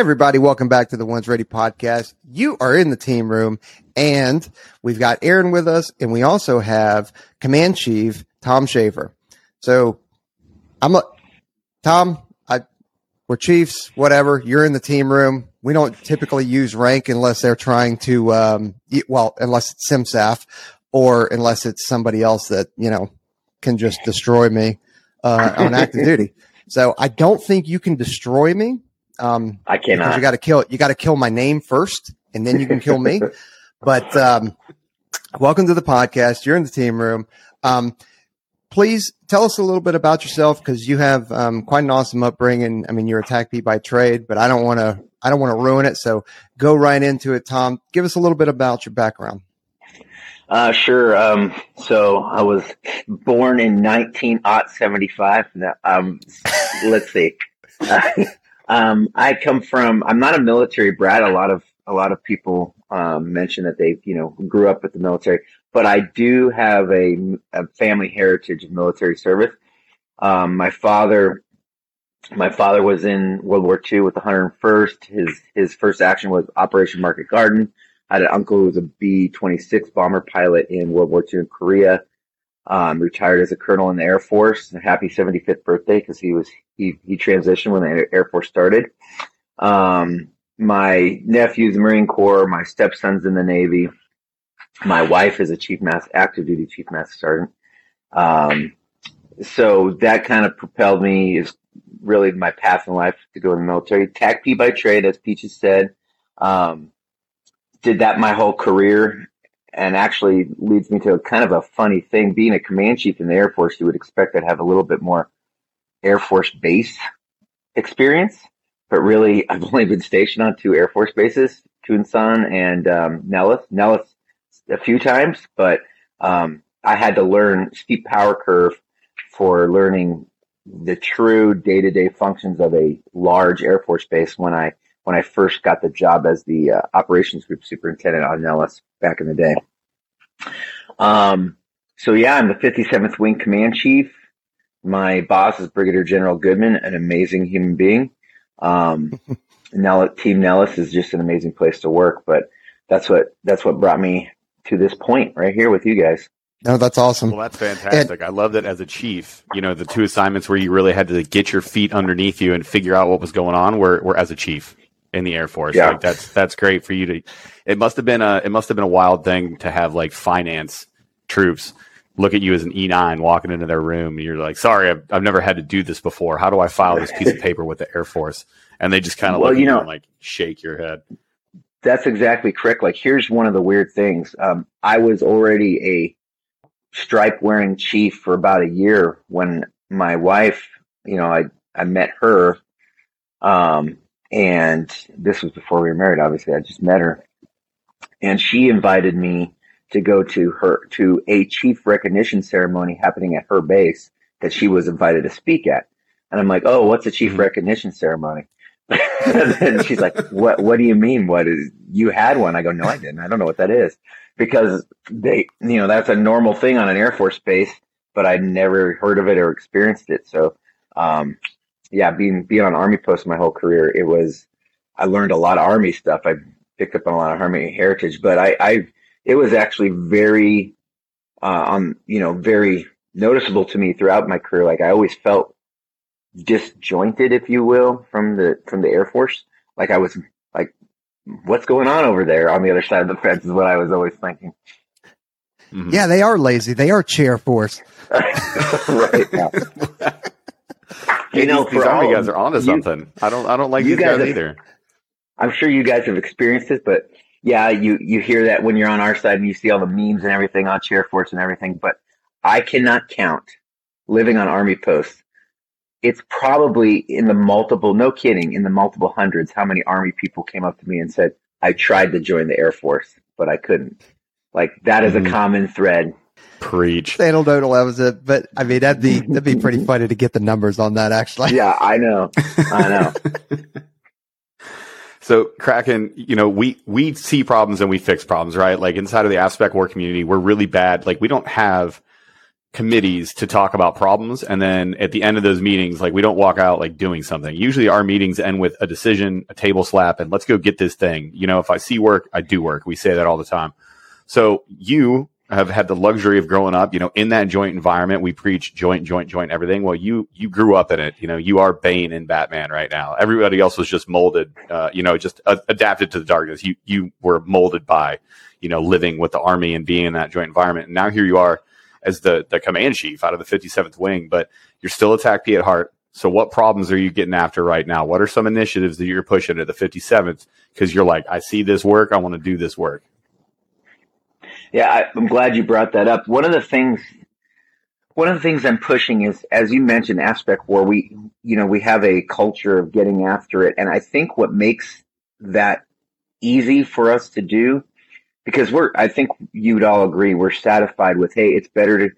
everybody, welcome back to the One's Ready podcast. You are in the team room, and we've got Aaron with us, and we also have Command Chief Tom Schaefer. So, we're chiefs, whatever. You're in the team room. We don't typically use rank unless they're trying to, unless it's SimSAF or unless it's somebody else that, you know, can just destroy me on active duty. So I don't think you can destroy me. I cannot. You got to kill my name first, and then you can kill me. But welcome to the podcast. You're in the team room. Please tell us a little bit about yourself, because you have quite an awesome upbringing. I mean, you're a TACP by trade, but I don't want to ruin it. So go right into it, Tom. Give us a little bit about your background. Sure. So I was born in 1975. Let's see. I come from, I'm not a military brat. A lot of people mention that they, you know, grew up with the military, but I do have a family heritage of military service. My father was in World War II with the 101st. His first action was Operation Market Garden. I had an uncle who was a B-26 bomber pilot in World War II in Korea. Retired as a colonel in the Air Force. And happy 75th birthday, because he transitioned when the Air Force started. My nephew's Marine Corps. My stepson's in the Navy. My wife is a active duty chief master sergeant. So that kind of propelled me, is really my path in life, to go in the military. TACP by trade, as Peaches said. Did that my whole career, and actually leads me to a kind of a funny thing. Being a command chief in the Air Force, you would expect I'd have a little bit more Air Force base experience, but really I've only been stationed on 2 Air Force bases, Kunsan and Nellis a few times, but I had to learn steep power curve for learning the true day-to-day functions of a large Air Force base when I first got the job as the operations group superintendent on Nellis back in the day. So yeah, I'm the 57th Wing Command Chief. My boss is Brigadier General Goodman, an amazing human being. Team Nellis is just an amazing place to work, but that's what brought me to this point right here with you guys. No, that's awesome. Well, that's fantastic. I love that as a chief, you know, the 2 assignments where you really had to get your feet underneath you and figure out what was going on were as a chief in the Air Force. Yeah. Like that's great for you to, it must've been a wild thing to have like finance troops look at you as an E9 walking into their room. And you're like, sorry, I've never had to do this before. How do I file this piece of paper with the Air Force? And they just kind of look at you and like shake your head. That's exactly correct. Like, here's one of the weird things. I was already a stripe wearing chief for about a year when my wife, you know, I met her. And this was before we were married, obviously. I just met her, and she invited me to go to a chief recognition ceremony happening at her base that she was invited to speak at. And I'm like, oh, what's a chief recognition ceremony? And she's like, what do you mean? What is, you had one? I go, no, I didn't. I don't know what that is, because they, you know, that's a normal thing on an Air Force base, but I'd never heard of it or experienced it. So, yeah, being on Army posts my whole career, I learned a lot of Army stuff. I picked up on a lot of Army heritage, but it was actually very, very noticeable to me throughout my career. Like, I always felt disjointed, if you will, from the Air Force. Like, I was like, what's going on over there on the other side of the fence is what I was always thinking. Mm-hmm. Yeah, they are lazy. They are chair force. Right. Yeah. You know, these Army guys are onto something. I don't like you guys either. I'm sure you guys have experienced this, but yeah, you hear that when you're on our side and you see all the memes and everything on chair force and everything. But I cannot count living on Army posts. It's probably in the multiple hundreds, how many Army people came up to me and said, I tried to join the Air Force, but I couldn't. Like, that is a common thread. Preach. Sandal Dodo loves it, but I mean, that'd be pretty funny to get the numbers on that, actually. Yeah, I know. So, Kraken, you know, we see problems and we fix problems, right? Like, inside of the Aspect War community, we're really bad. Like, we don't have committees to talk about problems, and then at the end of those meetings, like, we don't walk out like doing something. Usually our meetings end with a decision, a table slap, and let's go get this thing. You know, if I see work, I do work. We say that all the time. So you have had the luxury of growing up, you know, in that joint environment. We preach joint everything. Well, you grew up in it. You know, you are Bane in Batman right now. Everybody else was just molded, adapted to the darkness. You were molded by, you know, living with the Army and being in that joint environment. And now here you are as the command chief out of the 57th Wing, but you're still a TACP at heart. So what problems are you getting after right now? What are some initiatives that you're pushing at the 57th? Because you're like, I see this work, I want to do this work. Yeah, I'm glad you brought that up. One of the things I'm pushing is, as you mentioned, Aspect War. We have a culture of getting after it, and I think what makes that easy for us to do, because I think you'd all agree, we're satisfied with, hey, it's better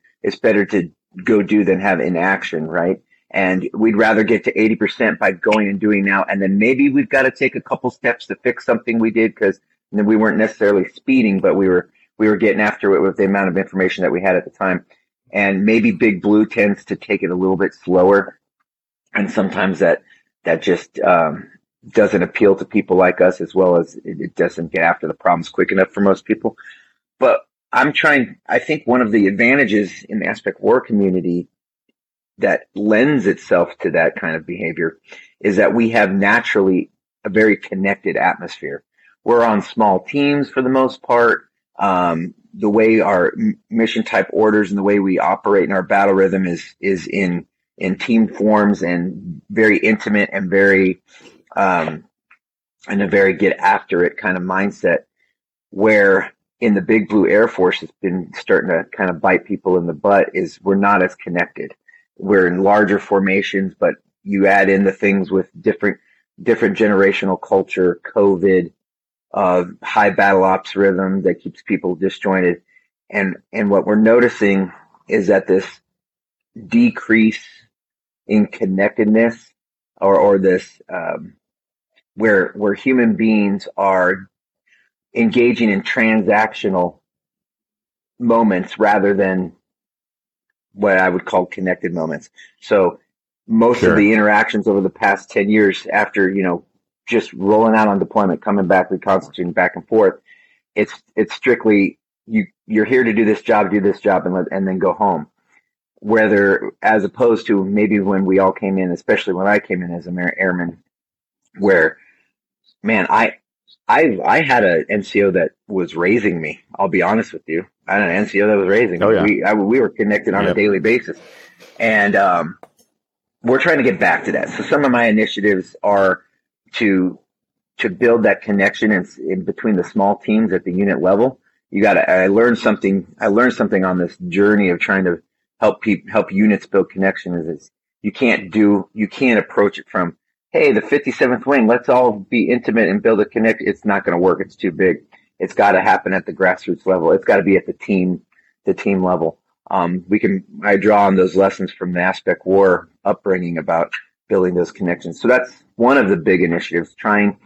to go do than have inaction, right? And we'd rather get to 80% by going and doing now, and then maybe we've got to take a couple steps to fix something we did, because we weren't necessarily speeding, but we were getting after it with the amount of information that we had at the time. And maybe Big Blue tends to take it a little bit slower, and sometimes that just doesn't appeal to people like us, as well as it doesn't get after the problems quick enough for most people. But I think one of the advantages in the Aspect War community that lends itself to that kind of behavior is that we have naturally a very connected atmosphere. We're on small teams for the most part. The way our mission type orders and the way we operate in our battle rhythm is in team forms, and very intimate and very, and a very get after it kind of mindset, where in the Big Blue Air Force, it's been starting to kind of bite people in the butt, is we're not as connected. We're in larger formations, but you add in the things with different generational culture, COVID, high battle ops rhythm that keeps people disjointed. And what we're noticing is that this decrease in connectedness, or this, where human beings are engaging in transactional moments rather than what I would call connected moments. So most of the interactions over the past 10 years, after, just rolling out on deployment, coming back, reconstituting, back and forth, it's strictly you're here to do this job, and then go home. Whether, as opposed to maybe when we all came in, especially when I came in as an airman, where, man, I had an NCO that was raising me. I'll be honest with you. I had an NCO that was raising me. Oh, yeah. We were connected on a daily basis. And we're trying to get back to that. So some of my initiatives are to build that connection in between the small teams at the unit level. I learned something on this journey of trying to help units build connection, is you can't approach it from, hey, the 57th Wing, let's all be intimate and build a connect. It's not going to work. It's too big. It's got to happen at the grassroots level. It's got to be at the team level. I draw on those lessons from the Aspect War upbringing about building those connections. So that's one of the big initiatives, trying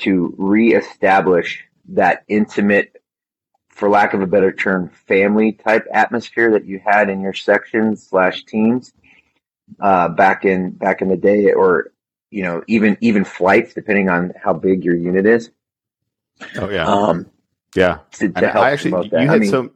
to reestablish that intimate, for lack of a better term, family type atmosphere that you had in your sections /teams back in the day, or even flights, depending on how big your unit is. Oh yeah, yeah. To help promote that.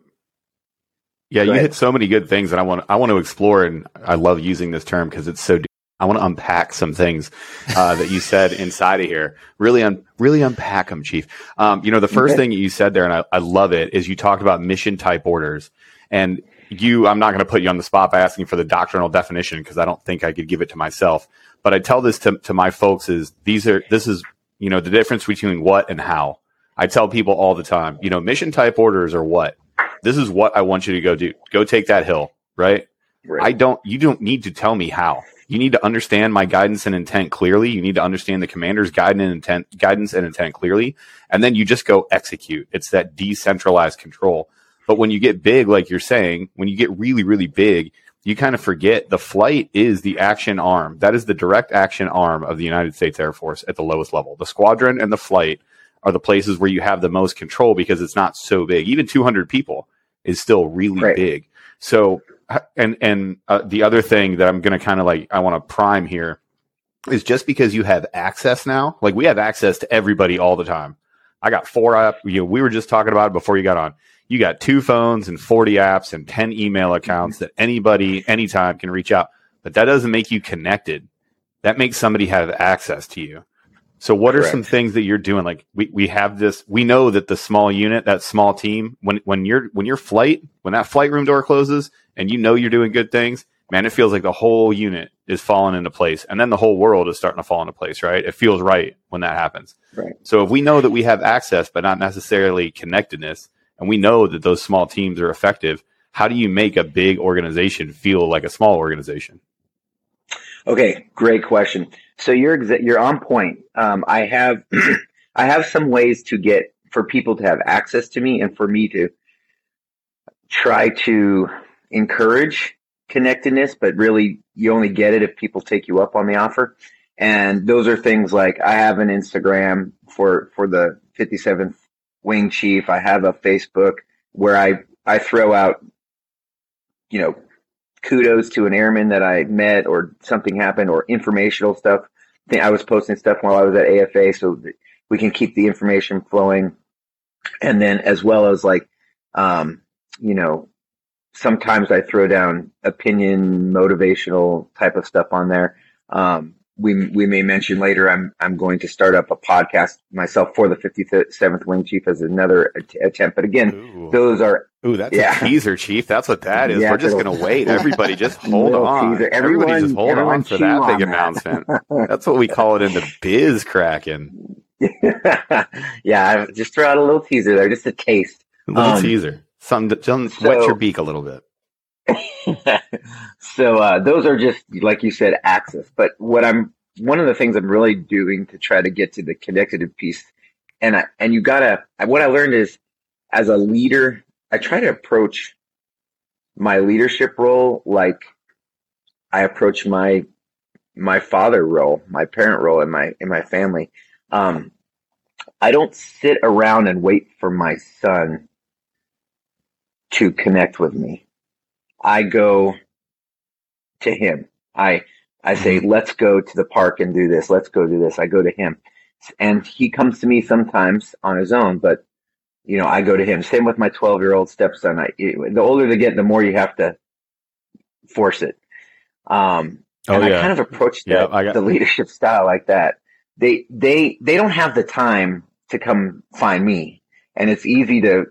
You hit so many good things, and I want to explore, and I love using this term because it's so. I want to unpack some things that you said inside of here. Really unpack them, Chief. The first thing you said there, and I love it, is you talked about mission type orders. And I'm not going to put you on the spot by asking for the doctrinal definition, because I don't think I could give it to myself. But I tell this to my folks is this is the difference between what and how. I tell people all the time, mission type orders are what. This is what I want you to go do. Go take that hill, right? You don't need to tell me how. You need to understand my guidance and intent clearly. You need to understand the commander's guidance and intent clearly. And then you just go execute. It's that decentralized control. But when you get big, like you're saying, when you get really, really big, you kind of forget the flight is the action arm. That is the direct action arm of the United States Air Force at the lowest level. The squadron and the flight are the places where you have the most control, because it's not so big. Even 200 people is still really big. So, and the other thing that I'm going to kind of like, I want to prime here is just because you have access now, like we have access to everybody all the time. I got 4 apps. You know, we were just talking about it before you got on. You got 2 phones and 40 apps and 10 email accounts that anybody, anytime can reach out. But that doesn't make you connected. That makes somebody have access to you. So what are some things that you're doing? Like we have this, we know that the small unit, that small team, when that flight room door closes and you know you're doing good things, man, it feels like the whole unit is falling into place. And then the whole world is starting to fall into place, right? It feels right when that happens. Right. So if we know that we have access, but not necessarily connectedness, and we know that those small teams are effective, how do you make a big organization feel like a small organization? Okay, great question. So you're on point. I have I have some ways to get for people to have access to me and for me to try to encourage connectedness, but really you only get it if people take you up on the offer. And those are things like I have an Instagram for the 57th Wing Chief. I have a Facebook where I throw out, you know, kudos to an airman that I met or something happened or informational stuff. I was posting stuff while I was at AFA so that we can keep the information flowing. And then as well as like, you know, sometimes I throw down opinion, motivational type of stuff on there. We may mention later, I'm going to start up a podcast myself for the 57th Wing Chief as another attempt. But again, those are... Ooh, that's a teaser, Chief. That's what that is. Yeah, we're just going to wait. Everybody just hold on. Teaser. Everybody just hold on for that big announcement. That's what we call it in the biz, Kraken. Yeah, just throw out a little teaser there, just a taste. A little teaser. Something to wet your beak a little bit. So those are just, like you said, access. But one of the things I'm really doing to try to get to the connected piece, and you gotta. What I learned is, as a leader, I try to approach my leadership role like I approach my father role, my parent role, in my family. I don't sit around and wait for my son to connect with me. I go to him. I say, let's go to the park and do this. Let's go do this. I go to him. And he comes to me sometimes on his own, but, you know, I go to him. Same with my 12-year-old stepson. The older they get, the more you have to force it. I kind of approach the leadership style like that. They don't have the time to come find me. And it's easy to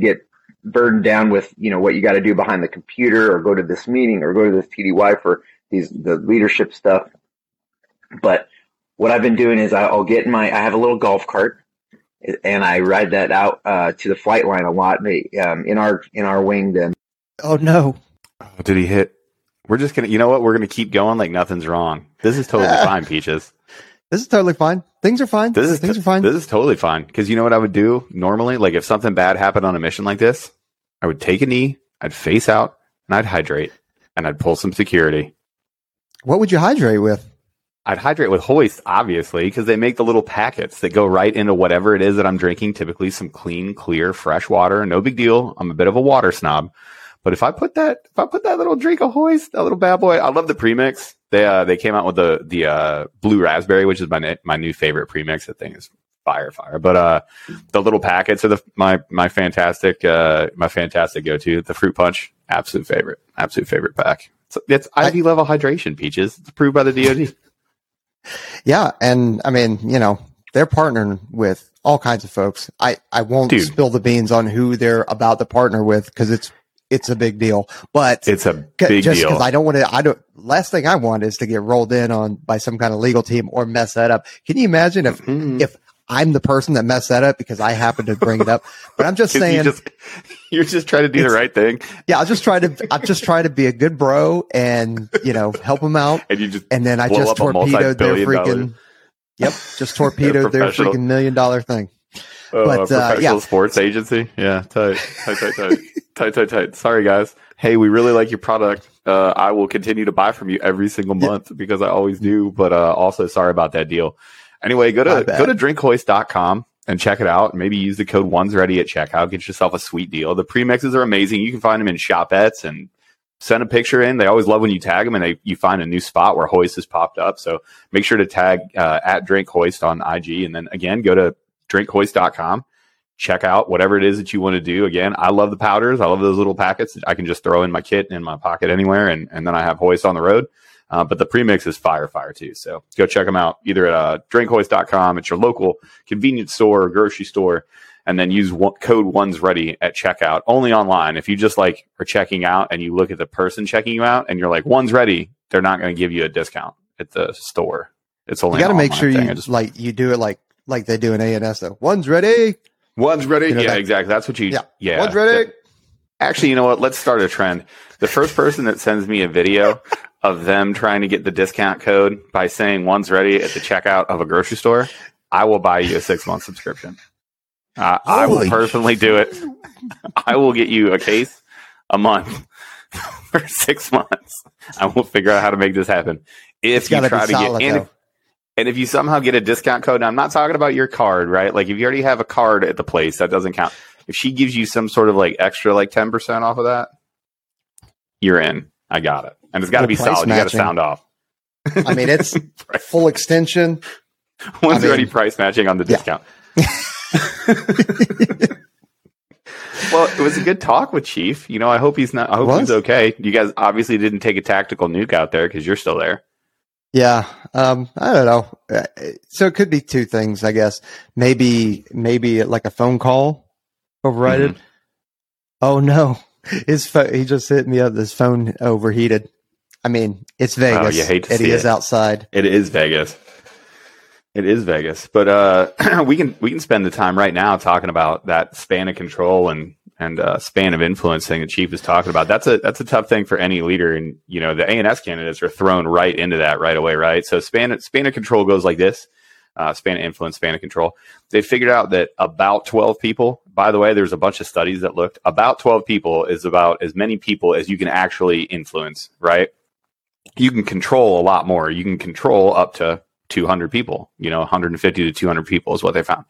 get burdened down with, you know, what you got to do behind the computer or go to this meeting or go to this TDY for the leadership stuff. But what I've been doing is I'll get I have a little golf cart and I ride that out to the flight line a lot in our wing then. Oh no. Oh, did he hit? We're just going to, you know what? We're going to keep going like nothing's wrong. This is totally fine, Peaches. This is totally fine. Things are fine. Things are fine. This is totally fine. Because you know what I would do normally? Like if something bad happened on a mission like this, I would take a knee, I'd face out, and I'd hydrate, and I'd pull some security. What would you hydrate with? I'd hydrate with Hoist, obviously, because they make the little packets that go right into whatever it is that I'm drinking, typically some clean, clear, fresh water. No big deal. I'm a bit of a water snob. But if I put that little drink of Hoist, that little bad boy, I love the premix. They came out with the blue raspberry, which is my new favorite premix. That thing is fire. But the little packets are my fantastic go-to. The fruit punch, absolute favorite pack. It's Ivy level hydration, Peaches. It's approved by the DoD. Yeah, and I mean, you know, they're partnering with all kinds of folks. I won't spill the beans on who they're about to partner with because it's a big deal, but it's a big deal. Because last thing I want is to get rolled in on by some kind of legal team or mess that up. Can you imagine if I'm the person that messed that up because I happened to bring it up? But I'm just saying, you're just trying to do the right thing. Yeah. I'm just trying to be a good bro and, you know, help them out. And then I just torpedoed their freaking, $1 million thing. But, professional sports agency. Yeah. Tight. Sorry, guys. Hey, we really like your product. I will continue to buy from you every single month because I always do. But also, sorry about that deal. Anyway, go to drinkhoist.com. and check it out. Maybe use the code One's Ready at checkout. Get yourself a sweet deal. The premixes are amazing. You can find them in Shopettes and send a picture in. They always love when you tag them and you find a new spot where Hoist has popped up. So make sure to tag at Drink Hoist on IG. And then again, go to drinkhoist.com. Check out whatever it is that you want to do. Again, I love the powders. I love those little packets. I can just throw in my kit in my pocket anywhere, and then I have Hoist on the road. But the premix is fire too. So go check them out either at drinkhoist.com, at your local convenience store or grocery store, and then use code One's Ready at checkout. Only online. If you just like are checking out and you look at the person checking you out and you're like, One's Ready, they're not going to give you a discount at the store. It's only. You got to make sure you do it like they do in A&S though. One's Ready. One's ready. You know, yeah, exactly. That's what you... Yeah. One's ready. Actually, you know what? Let's start a trend. The first person that sends me a video of them trying to get the discount code by saying One's Ready at the checkout of a grocery store, I will buy you a 6-month subscription. I will personally do it. I will get you a case a month for 6 months. I will figure out how to make this happen. If you try to solid, get in... And if you somehow get a discount code, and I'm not talking about your card, right? Like if you already have a card at the place, that doesn't count. If she gives you some sort of like extra, like 10% off of that, you're in. I got it. And it's got to be solid. Matching. You got to sound off. I mean, it's full extension. One's already price matching on the discount. Well, it was a good talk with Chief. You know, I hope he's okay. You guys obviously didn't take a tactical nuke out there because you're still there. Yeah. I don't know. So it could be two things, I guess. Maybe like a phone call overrided. Mm-hmm. Oh no. His phone, he just hit me up. His phone overheated. I mean, it's Vegas. Oh, you hate to see it. Is outside. It is Vegas. But, we can spend the time right now talking about that span of control and span of influence thing that Chief is talking about. That's a tough thing for any leader. And, you know, the A&S candidates are thrown right into that right away, right? So span of control goes like this, span of influence, span of control. They figured out that about 12 people, by the way, there's a bunch of studies that looked, about 12 people is about as many people as you can actually influence, right? You can control a lot more. You can control up to 200 people, you know, 150 to 200 people is what they found.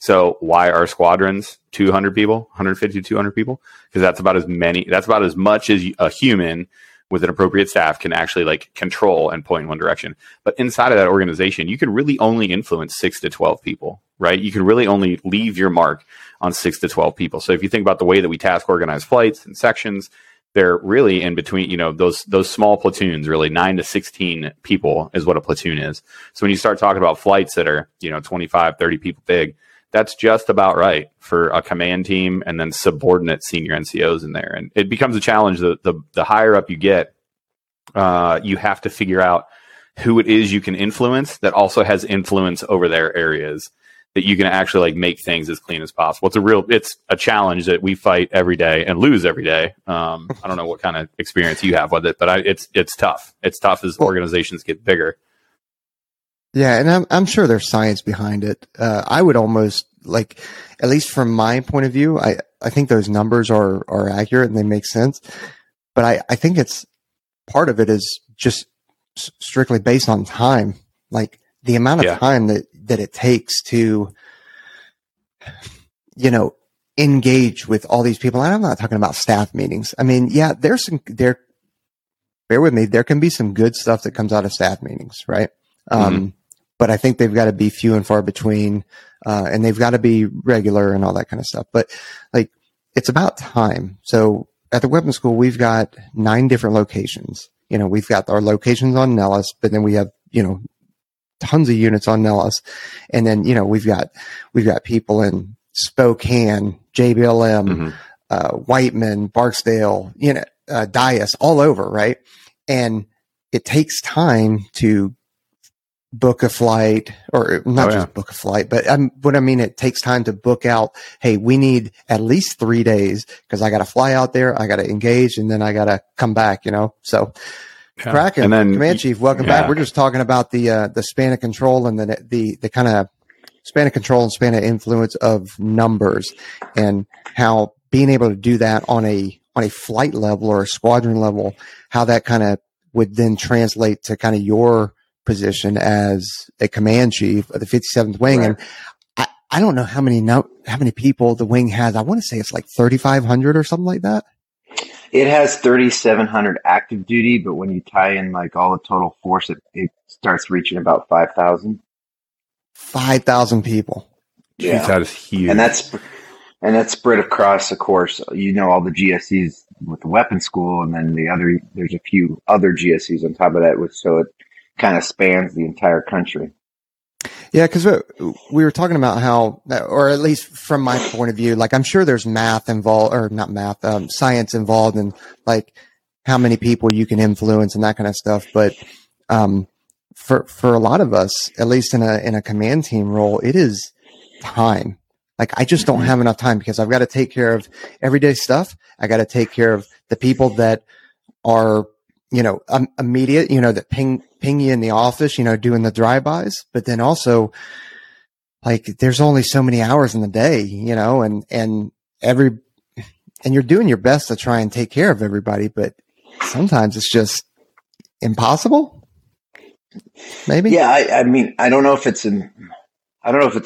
So why are squadrons 200 people, 150 to 200 people? Because that's about as much as a human with an appropriate staff can actually like control and point in one direction. But inside of that organization, you can really only influence 6 to 12 people, right? You can really only leave your mark on 6 to 12 people. So if you think about the way that we task organize flights and sections, they're really in between, you know, those small platoons, really 9 to 16 people is what a platoon is. So when you start talking about flights that are, you know, 25, 30 people big, that's just about right for a command team and then subordinate senior NCOs in there. And it becomes a challenge. The higher up you get, you have to figure out who it is you can influence that also has influence over their areas that you can actually like make things as clean as possible. It's a challenge that we fight every day and lose every day. I don't know what kind of experience you have with it, but it's tough. It's tough as organizations get bigger. Yeah, and I'm sure there's science behind it. I would almost like, at least from my point of view, I think those numbers are accurate and they make sense. But I think it's part of it is just strictly based on time, like the amount of time that it takes to, you know, engage with all these people. And I'm not talking about staff meetings. I mean, yeah, bear with me, there can be some good stuff that comes out of staff meetings, right? Mm-hmm. But I think they've got to be few and far between, and they've got to be regular and all that kind of stuff. But like, it's about time. So at the Weapon School, we've got 9 different locations. You know, we've got our locations on Nellis, but then we have, you know, tons of units on Nellis. And then, you know, we've got people in Spokane, JBLM, mm-hmm. Whiteman, Barksdale, you know, Dias, all over. Right. And it takes time to book a flight, or not just book a flight, but what I mean, it takes time to book out. Hey, we need at least 3 days because I got to fly out there. I got to engage and then I got to come back, you know? So Kraken, and then Command Chief, welcome back. We're just talking about the span of control and the kind of span of control and span of influence of numbers and how being able to do that on a flight level or a squadron level, how that kind of would then translate to kind of your position as a command chief of the 57th Wing. Right. And I, I don't know how many people the wing has. I want to say it's like 3,500 or something like that. It has 3,700 active duty, but when you tie in like all the total force, it starts reaching about 5,000. 5,000 people. Yeah, that is huge, and that's spread across, of course, you know, all the GSCs with the Weapon School, and then there's a few other GSCs on top of that, so it kind of spans the entire country. Yeah, because we were talking about how, or at least from my point of view, like I'm sure there's math involved, or not math, science involved in like how many people you can influence and that kind of stuff. But for a lot of us, at least in a command team role, it is time. Like I just don't have enough time because I've got to take care of everyday stuff. I got to take care of the people that are, you know, immediate, you know, that ping you in the office, you know, doing the drive-bys, but then also like there's only so many hours in the day, you know, and you're doing your best to try and take care of everybody, but sometimes it's just impossible. Maybe. Yeah. I mean, I don't know if it's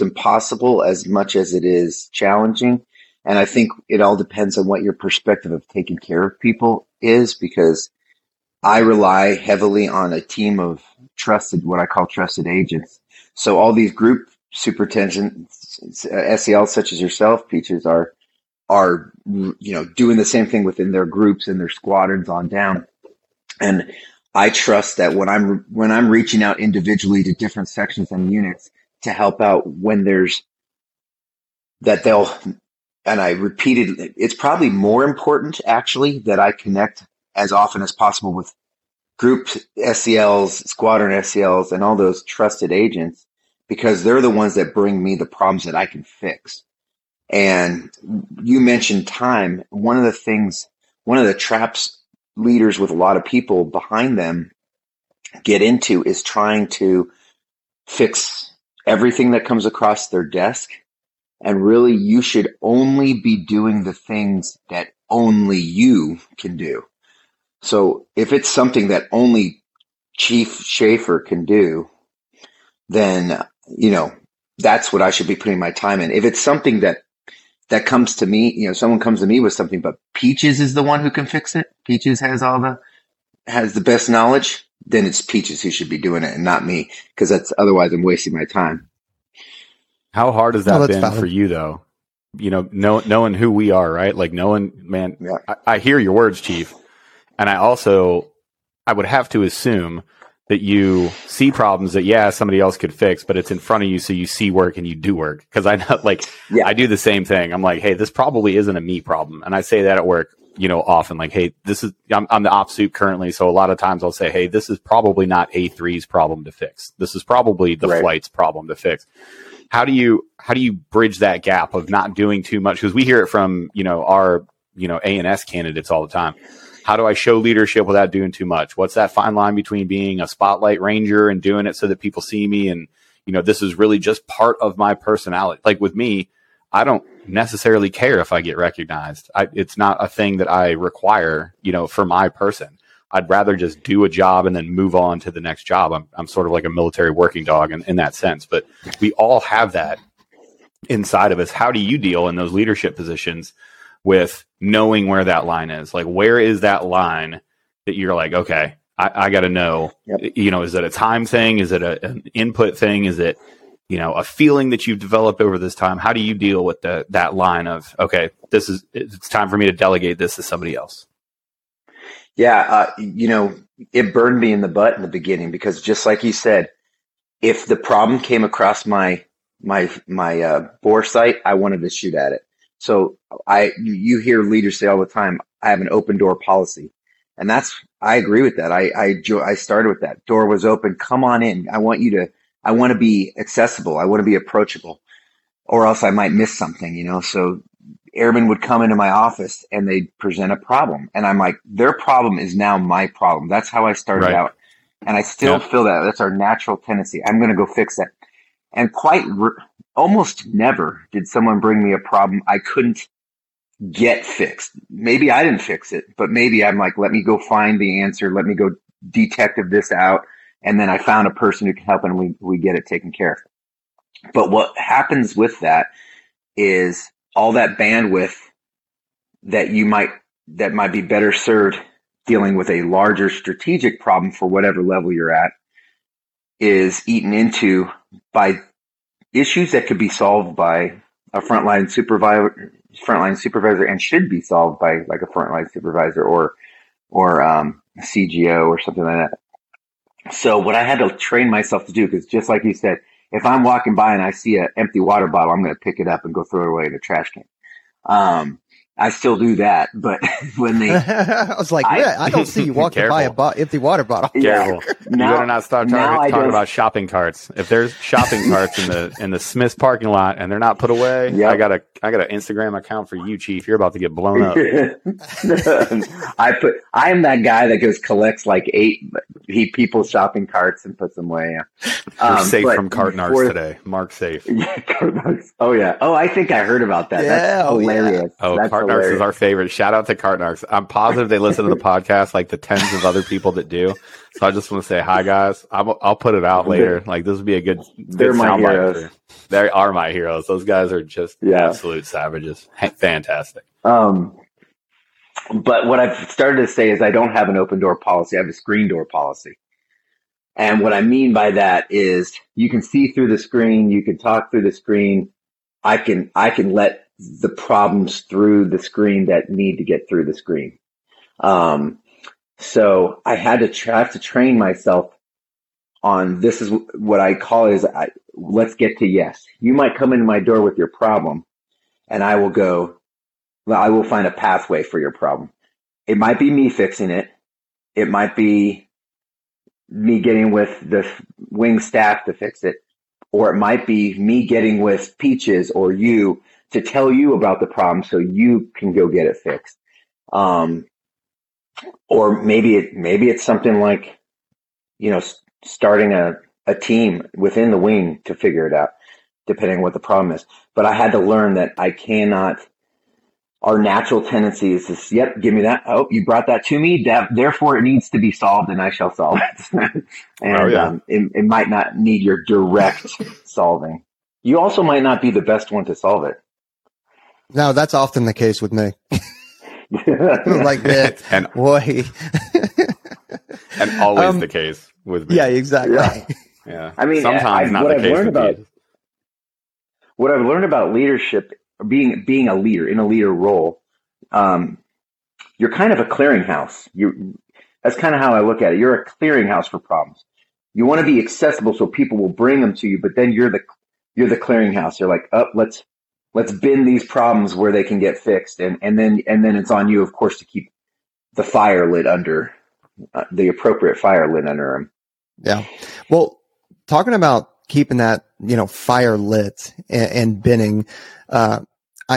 impossible as much as it is challenging. And I think it all depends on what your perspective of taking care of people is, because I rely heavily on a team of what I call trusted agents. So all these group superintendents, SELs such as yourself, Peaches, are, you know, doing the same thing within their groups and their squadrons on down. And I trust that when I'm reaching out individually to different sections and units to help out when there's that it's probably more important actually that I connect as often as possible with group SELs, squadron SELs, and all those trusted agents, because they're the ones that bring me the problems that I can fix. And you mentioned time. One of the traps leaders with a lot of people behind them get into is trying to fix everything that comes across their desk. And really, you should only be doing the things that only you can do. So if it's something that only Chief Schaefer can do, then, you know, that's what I should be putting my time in. If it's something that comes to me, you know, someone comes to me with something, but Peaches is the one who can fix it. Peaches has the best knowledge. Then it's Peaches who should be doing it and not me, because that's otherwise I'm wasting my time. How hard has that been for you though? You know, knowing who we are, right? Like knowing, man, yeah. I hear your words, Chief. And I would have to assume that you see problems that, yeah, somebody else could fix, but it's in front of you. So you see work and you do work. Cause I know, like, yeah. I do the same thing. I'm like, hey, this probably isn't a me problem. And I say that at work, you know, often, like, hey, I'm the op suit currently. So a lot of times I'll say, hey, this is probably not A3's problem to fix. This is probably the flight's problem to fix. How do you bridge that gap of not doing too much? Cause we hear it from, you know, our, you know, A&S candidates all the time. How do I show leadership without doing too much? What's that fine line between being a spotlight ranger and doing it so that people see me? And, you know, this is really just part of my personality. Like with me, I don't necessarily care if I get recognized. It's not a thing that I require, you know, for my person. I'd rather just do a job and then move on to the next job. I'm sort of like a military working dog in that sense, but we all have that inside of us. How do you deal in those leadership positions with knowing where that line is? Like, where is that line that you're like, okay, I got to know, yep. You know, is it a time thing? Is it an input thing? Is it, you know, a feeling that you've developed over this time? How do you deal with that line of, okay, it's time for me to delegate this to somebody else? Yeah. You know, it burned me in the butt in the beginning, because just like you said, if the problem came across my foresight, I wanted to shoot at it. So you hear leaders say all the time, I have an open door policy. And I agree with that. I started with that. Door was open. Come on in. I want to be accessible. I want to be approachable, or else I might miss something, you know? So airmen would come into my office and they'd present a problem. And I'm like, their problem is now my problem. That's how I started out. And I still feel that. That's our natural tendency. I'm going to go fix that. And almost never did someone bring me a problem I couldn't get fixed. Maybe I didn't fix it, but maybe I'm like, let me go find the answer. Let me go detective this out. And then I found a person who can help, and we get it taken care of. But what happens with that is all that bandwidth that you might, that might be better served dealing with a larger strategic problem for whatever level you're at, is eaten into by issues that could be solved by a frontline supervisor and should be solved by like a frontline supervisor or CGO or something like that. So what I had to train myself to do, because just like you said, if I'm walking by and I see an empty water bottle, I'm going to pick it up and go throw it away in the trash can. I still do that, but when they, I was like, yeah, I don't see you walking by a empty water bottle. Yeah, now, you better not stop talking about shopping carts. If there's shopping carts in the Smith's parking lot and they're not put away, yep. I got an Instagram account for you, Chief. You're about to get blown up. I'm that guy that goes collects like eight people's shopping carts and puts them away. You're safe from Cart Narcs today, Mark. Safe. Oh yeah. Oh, I think I heard about that. Yeah, that's hilarious. Yeah. Oh, that's Cart Narcs is our favorite. Shout out to Cart Narcs. I'm positive they listen to the podcast like the tens of other people that do. So I just want to say hi, guys. I'll put it out later. Like this would be a good. They're my heroes. They are my heroes. Those guys are just absolute savages. Fantastic. But what I've started to say is I don't have an open door policy. I have a screen door policy. And what I mean by that is you can see through the screen. You can talk through the screen. I can let the problems through the screen that need to get through the screen. So I had to train myself on this is what I call is let's get to yes. You might come into my door with your problem and I will go, I will find a pathway for your problem. It might be me fixing it. It might be me getting with the wing staff to fix it. Or it might be me getting with Peaches or you to tell you about the problem so you can go get it fixed. Or maybe it's something like, you know, starting a team within the wing to figure it out, depending on what the problem is. But I had to learn that I cannot, our natural tendency is this, yep, give me that. Oh, you brought that to me. Therefore, it needs to be solved and I shall solve it. And it might not need your direct solving. You also might not be the best one to solve it. No, that's often the case with me. Like that, and boy, and always the case with me. Yeah, exactly. Yeah, yeah. I mean, sometimes not the case with me. What I've learned about leadership, being a leader in a leader role, you're kind of a clearinghouse. That's kind of how I look at it. You're a clearinghouse for problems. You want to be accessible so people will bring them to you, but then you're the clearinghouse. You're like, oh, let's bin these problems where they can get fixed. And then it's on you, of course, to keep the fire lit under the appropriate fire lit under them. Yeah. Well, talking about keeping that, you know, fire lit and binning, I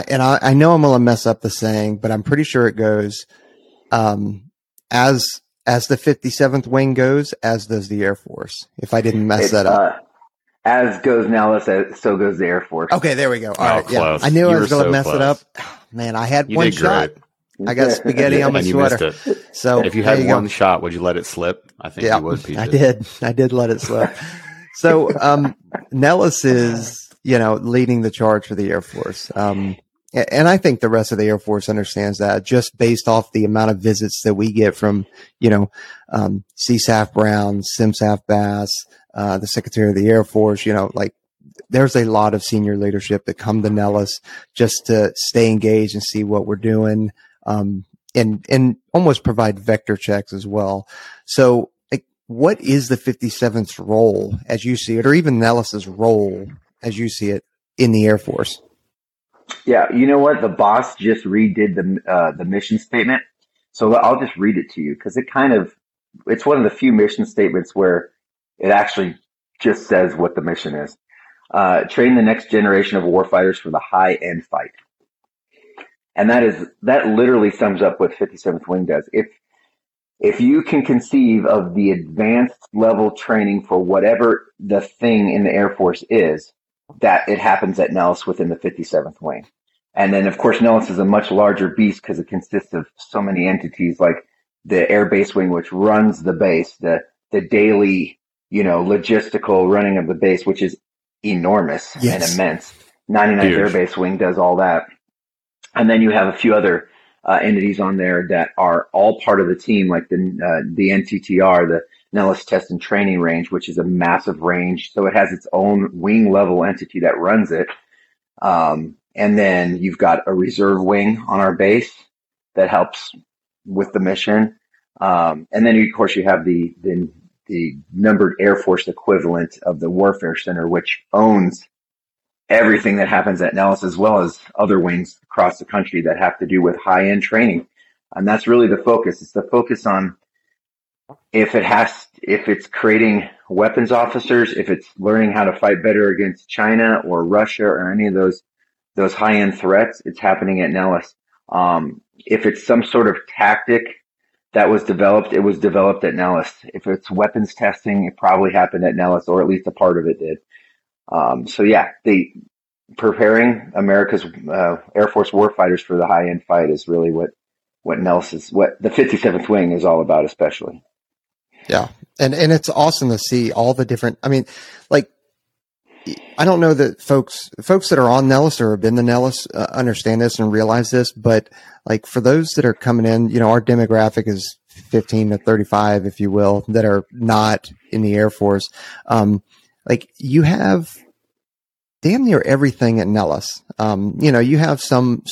know I'm going to mess up the saying, but I'm pretty sure it goes, as the 57th wing goes, as does the Air Force. If I didn't mess that up. As goes Nellis, so goes the Air Force. Okay, there we go. All right, close. Yeah. I knew I was going to mess it up. Man, I had one shot. Great. I got spaghetti on my sweater. So if you had one shot, would you let it slip? I think you would, PJ. I did let it slip. So Nellis is, you know, leading the charge for the Air Force. And I think the rest of the Air Force understands that just based off the amount of visits that we get from, you know, CSAF Brown, SimSAF Bass, the Secretary of the Air Force, you know, like there's a lot of senior leadership that come to Nellis just to stay engaged and see what we're doing, and almost provide vector checks as well. So like, what is the 57th's role as you see it, or even Nellis's role as you see it in the Air Force? Yeah, you know what? The boss just redid the mission statement, so I'll just read it to you because it kind of it's one of the few mission statements where it actually just says what the mission is. Train the next generation of warfighters for the high-end fight, and that literally sums up what 57th Wing does. If you can conceive of the advanced level training for whatever the thing in the Air Force is, that it happens at Nellis within the 57th Wing. And then, of course, Nellis is a much larger beast because it consists of so many entities like the Air Base Wing, which runs the base, the daily, you know, logistical running of the base, which is enormous and immense. 99th Air Base Wing does all that. And then you have a few other entities on there that are all part of the team, like the NTTR, the Nellis Test and Training Range, which is a massive range. So it has its own wing level entity that runs it. And then you've got a reserve wing on our base that helps with the mission. And then, of course, you have the numbered Air Force equivalent of the Warfare Center, which owns everything that happens at Nellis, as well as other wings across the country that have to do with high-end training. And that's really the focus. It's the focus on if it's creating weapons officers, if it's learning how to fight better against China or Russia or any of those high-end threats, it's happening at Nellis. If it's some sort of tactic that was developed, it was developed at Nellis. If it's weapons testing, it probably happened at Nellis, or at least a part of it did. The preparing America's Air Force warfighters for the high-end fight is really what Nellis is, what the 57th Wing is all about, especially. Yeah, and it's awesome to see all the different. I mean, like, I don't know that folks that are on Nellis or have been to Nellis understand this and realize this, but like for those that are coming in, you know, our demographic is 15 to 35, if you will, that are not in the Air Force. Like you have damn near everything at Nellis. You know, you have some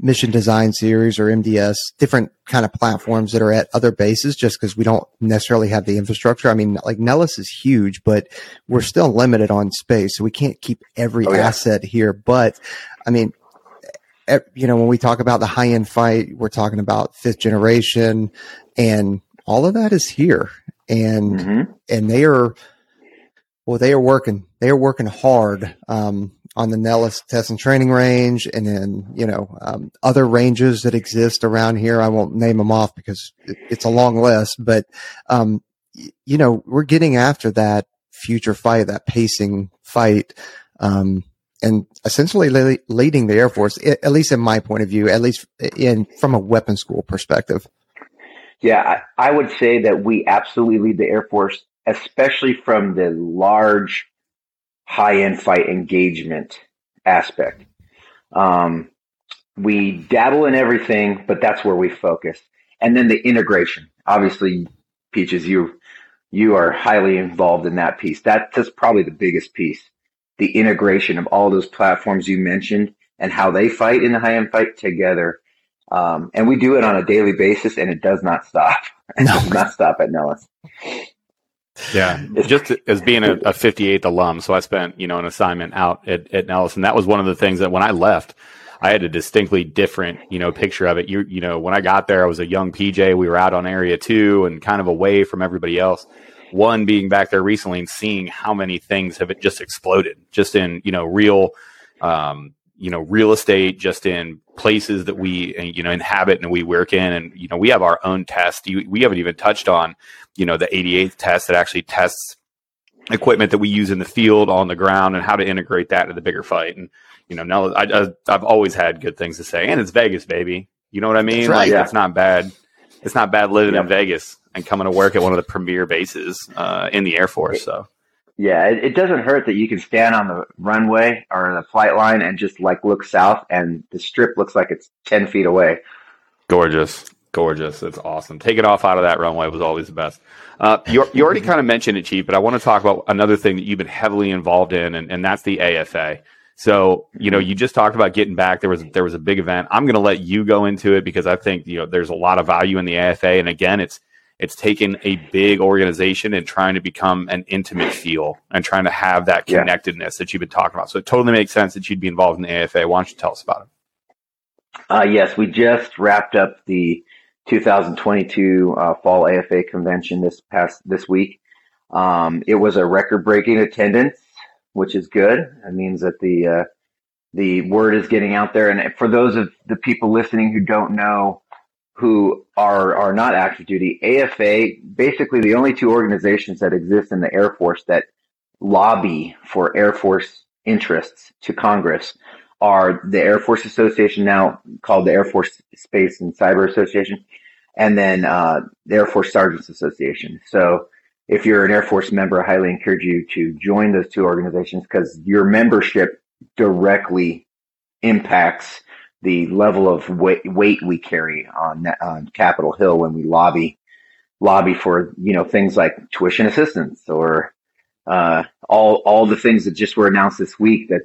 mission design series or MDS, different kind of platforms that are at other bases just because we don't necessarily have the infrastructure. I mean, like Nellis is huge, but we're still limited on space. So we can't keep every asset here. But I mean, you know, when we talk about the high end fight, we're talking about fifth generation and all of that is here. And, and they are working. They are working hard on the Nellis Test and Training Range, and then other ranges that exist around here. I won't name them off because it's a long list. But we're getting after that future fight, that pacing fight, and essentially leading the Air Force. At least in my point of view, at least from a weapon school perspective. Yeah, I would say that we absolutely lead the Air Force, especially from the large high-end fight engagement aspect. We dabble in everything, but that's where we focus. And then the integration. Obviously, Peaches, you are highly involved in that piece. That's probably the biggest piece. The integration of all those platforms you mentioned and how they fight in the high-end fight together. And we do it on a daily basis, and it does not stop. It does not stop at Nellis. Yeah, just as being a 58th alum, so I spent an assignment out at Nellis, and that was one of the things that when I left, I had a distinctly different picture of it. When I got there, I was a young PJ. We were out on Area 2 and kind of away from everybody else. One, being back there recently and seeing how many things have just exploded, just in real, real estate, just in places that we inhabit and we work in, and we have our own test. We haven't even touched on the 88th test that actually tests equipment that we use in the field on the ground and how to integrate that into the bigger fight. And now I've always had good things to say, and it's Vegas, baby. You know what I mean? That's right, It's not bad. It's not bad living in Vegas and coming to work at one of the premier bases in the Air Force. So. Yeah, it doesn't hurt that you can stand on the runway or the flight line and just look south, and the strip looks like it's 10 feet away. Gorgeous. It's awesome. Take it off out of that runway was always the best. You already kind of mentioned it, Chief, but I want to talk about another thing that you've been heavily involved in, and that's the AFA. So, you just talked about getting back. There was a big event. I'm going to let you go into it because I think, there's a lot of value in the AFA. And again, it's taken a big organization and trying to become an intimate feel and trying to have that connectedness that you've been talking about. So it totally makes sense that you'd be involved in the AFA. Why don't you tell us about it? Yes, we just wrapped up the 2022 Fall AFA Convention this week. It was a record-breaking attendance, which is good. It means that the word is getting out there. And for those of the people listening who don't know, who are not active duty, AFA, basically the only two organizations that exist in the Air Force that lobby for Air Force interests to Congress are the Air Force Association, now called the Air Force Space and Cyber Association, and then the Air Force Sergeants Association. So if you're an Air Force member, I highly encourage you to join those two organizations, because your membership directly impacts the level of weight we carry on Capitol Hill when we lobby for, you know, things like tuition assistance or all the things that just were announced this week that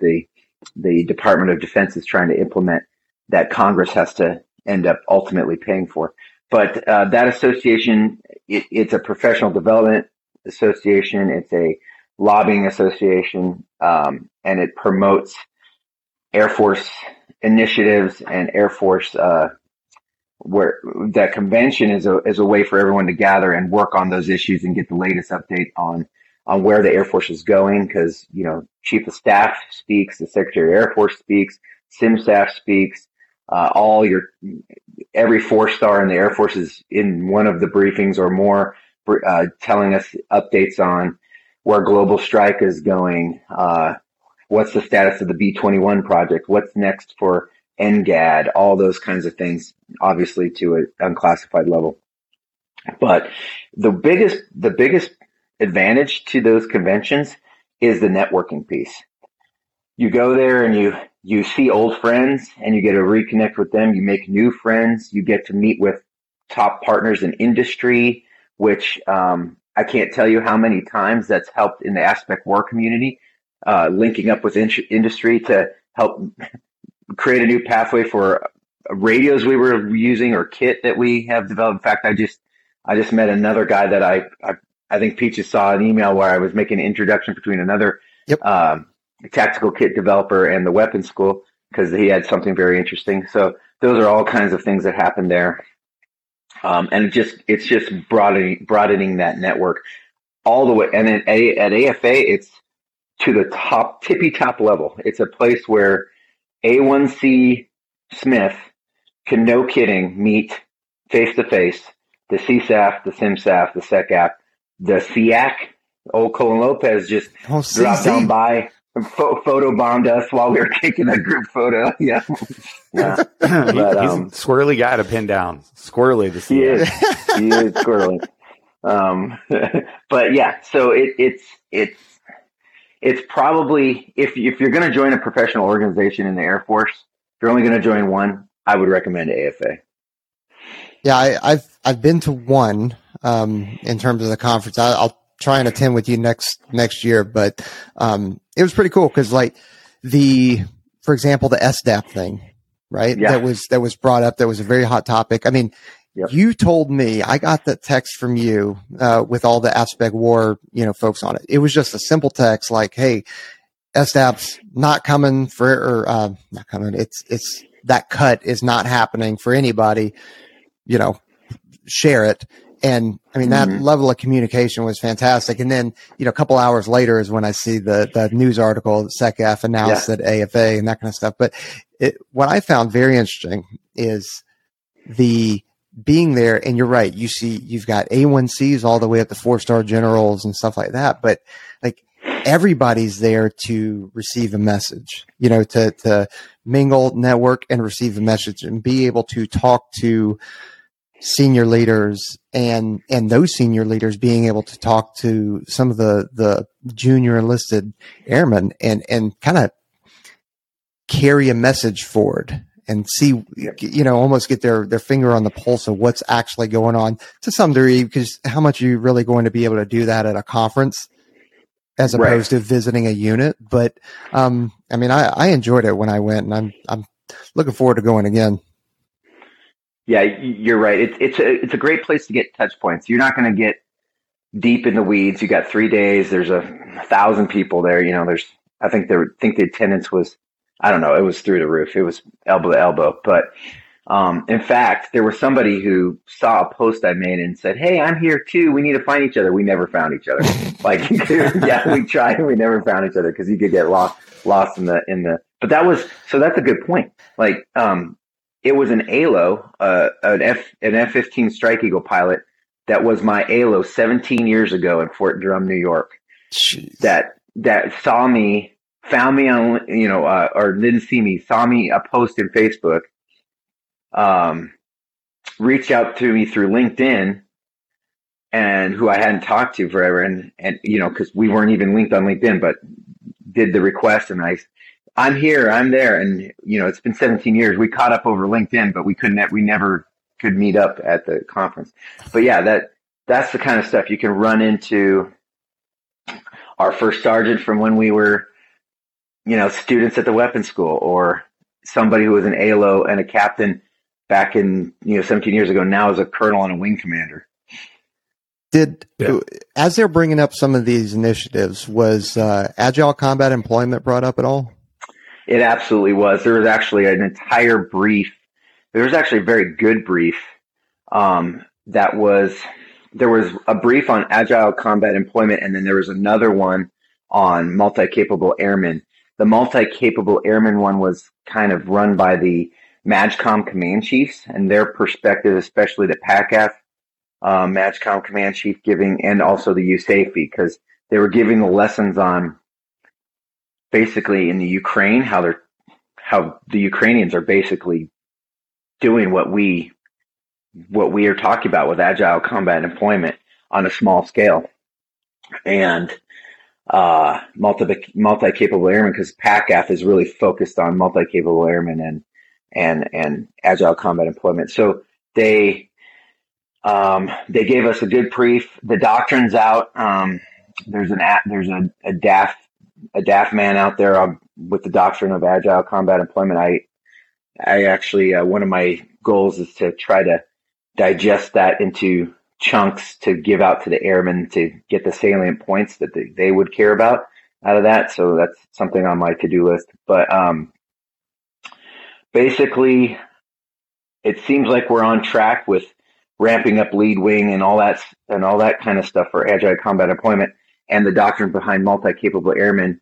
the Department of Defense is trying to implement that Congress has to end up ultimately paying for. But that association, it's a professional development association. It's a lobbying association, and it promotes Air Force initiatives and Air Force where that convention is a way for everyone to gather and work on those issues and get the latest update on where the Air Force is going. Because, you know, Chief of Staff speaks, the Secretary of Air Force speaks, SimSAF speaks, every four-star in the Air Force is in one of the briefings or more, telling us updates on where Global Strike is going, what's the status of the B-21 project, what's next for NGAD, all those kinds of things, obviously to an unclassified level. But the biggest advantage to those conventions is the networking piece. You go there and you see old friends and you get to reconnect with them. You make new friends. You get to meet with top partners in industry, which I can't tell you how many times that's helped in the Aspect War community, linking up with industry to help create a new pathway for radios we were using or kit that we have developed. In fact, I just met another guy that I think Peaches saw an email where I was making an introduction between another tactical kit developer and the Weapon School, because he had something very interesting. So those are all kinds of things that happen there. And it's just broadening that network all the way. And then at AFA, it's to the tippy top level. It's a place where A1C Smith can, no kidding, meet face to face the CSAF, the SimSAF, the SECAF, the SEAC. Old Colin Lopez just dropped down by, photobombed us while we were taking a group photo. Yeah. But, he's a squirrely guy to pin down. Squirrely to see. He is squirrely. But yeah, so it's probably, if you're going to join a professional organization in the Air Force, if you're only going to join one, I would recommend AFA. Yeah. I've been to one, in terms of the conference. I'll try and attend with you next year, but it was pretty cool because, like, for example, the SDAP thing, right? Yeah. That was brought up. That was a very hot topic. I mean, You told me, I got that text from you with all the Aspect War, you know, folks on it. It was just a simple text like, "Hey, SDAP's not coming not coming. It's that cut is not happening for anybody. You know, share it." And I mean, that level of communication was fantastic. And then, you know, a couple hours later is when I see the news article that SECAF announced that AFA and that kind of stuff. But what I found very interesting is the being there. And you're right. You see, you've got A1Cs all the way up to four-star generals and stuff like that. But like everybody's there to receive a message, you know, to mingle, network, and receive a message and be able to talk to senior leaders and those senior leaders being able to talk to some of the junior enlisted airmen and kind of carry a message forward and see, you know, almost get their finger on the pulse of what's actually going on to some degree, because how much are you really going to be able to do that at a conference as opposed to visiting a unit? But, I mean, I enjoyed it when I went, and I'm looking forward to going again. Yeah, you're right. It's a great place to get touch points. You're not going to get deep in the weeds. You got 3 days. There's 1,000 people there. You know, I think the attendance was, I don't know, it was through the roof. It was elbow to elbow. But in fact, there was somebody who saw a post I made and said, "Hey, I'm here too. We need to find each other." We never found each other. Like, yeah, we tried and we never found each other because you could get lost in the. But that was, so that's a good point. Like, it was an ALO, an F-15 Strike Eagle pilot that was my ALO 17 years ago in Fort Drum, New York. Jeez. That saw me, found me on, you know, or didn't see me, saw me a post in Facebook, reached out to me through LinkedIn, and who I hadn't talked to forever. And you know, because we weren't even linked on LinkedIn, but did the request, and I'm here, I'm there. And, you know, it's been 17 years. We caught up over LinkedIn, but we never could meet up at the conference. But yeah, that's the kind of stuff you can run into. Our first sergeant from when we were, you know, students at the weapon school, or somebody who was an ALO and a captain back in, you know, 17 years ago, now is a colonel and a wing commander. As they're bringing up some of these initiatives, was agile combat employment brought up at all? It absolutely was. There was actually an entire brief. There was actually a very good brief there was a brief on agile combat employment, and then there was another one on multi-capable airmen. The multi-capable airmen one was kind of run by the MAGCOM command chiefs and their perspective, especially the PACAF MAGCOM command chief giving, and also the USAF, because they were giving the lessons on basically in the Ukraine, how the Ukrainians are basically doing what we are talking about with agile combat employment on a small scale, and multi-capable airmen, because PACAF is really focused on multi-capable airmen and agile combat employment. So they gave us a good brief. The doctrine's out. There's a DAF man out there with the doctrine of agile combat employment. I actually, one of my goals is to try to digest that into chunks to give out to the airmen to get the salient points that they would care about out of that. So that's something on my to-do list. But basically, it seems like we're on track with ramping up lead wing and all that kind of stuff for agile combat employment and the doctrine behind multi-capable airmen.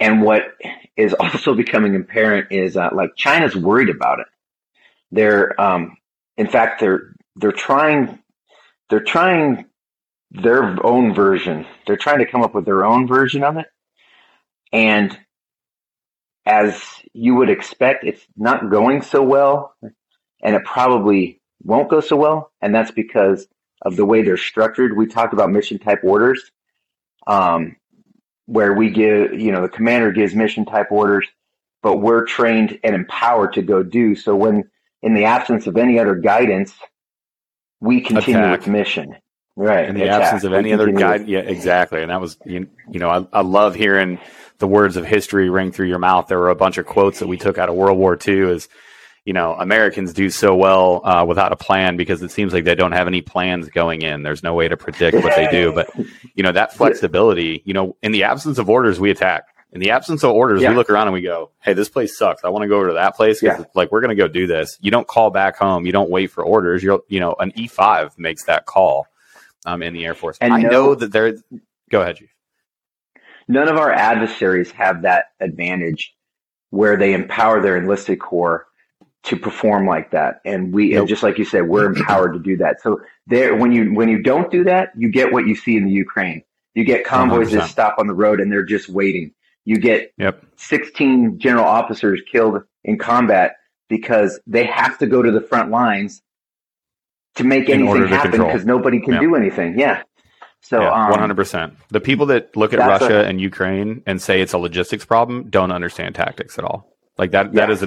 And what is also becoming apparent is like China's worried about it. They're, in fact, they're trying their own version. They're trying to come up with their own version of it. And as you would expect, it's not going so well, and it probably won't go so well. And that's because of the way they're structured. We talked about mission type orders. Where we give, you know, the commander gives mission type orders, but we're trained and empowered to go do. So when in the absence of any other guidance, we continue with mission. Right. In the absence of any other guidance. Yeah, exactly. And that was, you know, I love hearing the words of history ring through your mouth. There were a bunch of quotes that we took out of World War II is, you know, Americans do so well without a plan, because it seems like they don't have any plans going in. There's no way to predict what they do. But, you know, that flexibility, you know, in the absence of orders, we attack. In the absence of orders, we look around and we go, hey, this place sucks. I want to go over to that place. Like, we're going to go do this. You don't call back home. You don't wait for orders. You know, an E-5 makes that call in the Air Force. And I know that there. Go ahead, Chief. None of our adversaries have that advantage where they empower their enlisted corps to perform like that. And and just like you said, we're empowered to do that. So there, when you don't do that, you get what you see in the Ukraine. You get convoys 100%. That stop on the road and they're just waiting. You get 16 general officers killed in combat because they have to go to the front lines to make anything happen, because nobody can do anything. Yeah. So 100%. The people that look at Russia and Ukraine and say it's a logistics problem don't understand tactics at all. Like that, that is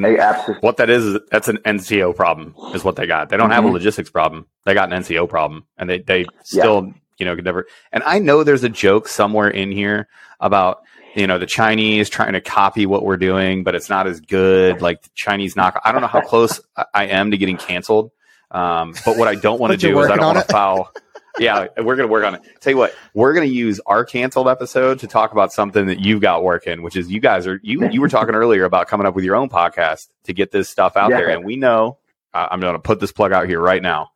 what that is. That's an NCO problem is what they got. They don't have a logistics problem. They got an NCO problem, and they still, you know, could never. And I know there's a joke somewhere in here about, you know, the Chinese trying to copy what we're doing, but it's not as good. Like the Chinese knock. I don't know how close I am to getting canceled. But what I don't want to do is I don't want to foul. Yeah, we're going to work on it. Tell you what, we're going to use our canceled episode to talk about something that you've got working, which is you were talking earlier about coming up with your own podcast to get this stuff out there. And we know, I'm going to put this plug out here right now.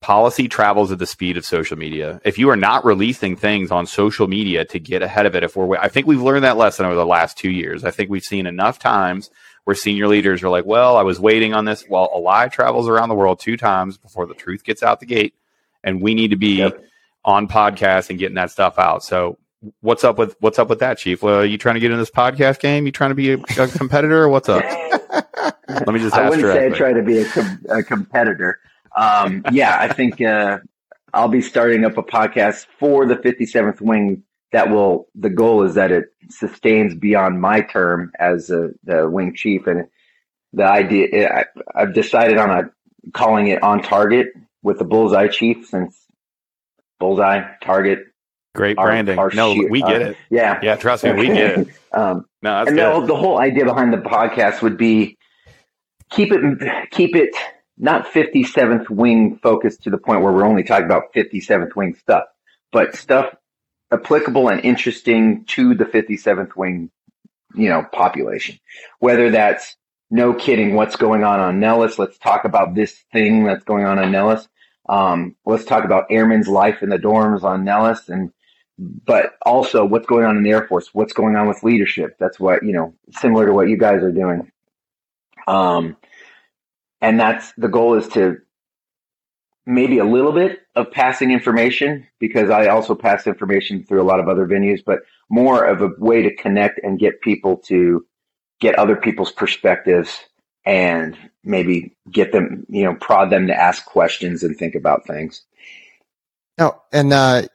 Policy travels at the speed of social media. If you are not releasing things on social media to get ahead of it, I think we've learned that lesson over the last 2 years. I think we've seen enough times where senior leaders are like, well, I was waiting on this. Well, a lie travels around the world 2 times before the truth gets out the gate. And we need to be on podcasts and getting that stuff out. So what's up with that, Chief? Well, are you trying to get in this podcast game? You trying to be a competitor, or what's up? Let me just ask directly. I wouldn't say I try to be a competitor. I think I'll be starting up a podcast for the 57th Wing that will, the goal is that it sustains beyond my term as the wing chief. And the idea, I've decided on calling it On Target with the Bullseye Chief, since Bullseye, Target. Great branding. We get it. Yeah. Yeah. Trust me. We get it. The whole idea behind the podcast would be keep it not 57th Wing focused to the point where we're only talking about 57th Wing stuff, but stuff applicable and interesting to the 57th Wing, population, whether that's no kidding what's going on Nellis. Let's talk about this thing that's going on Nellis. Let's talk about airmen's life in the dorms on Nellis, but also what's going on in the Air Force, what's going on with leadership. That's what, similar to what you guys are doing. And that's the goal, is to maybe a little bit of passing information, because I also pass information through a lot of other venues, but more of a way to connect and get people to get other people's perspectives and maybe get them, prod them to ask questions and think about things. Oh, and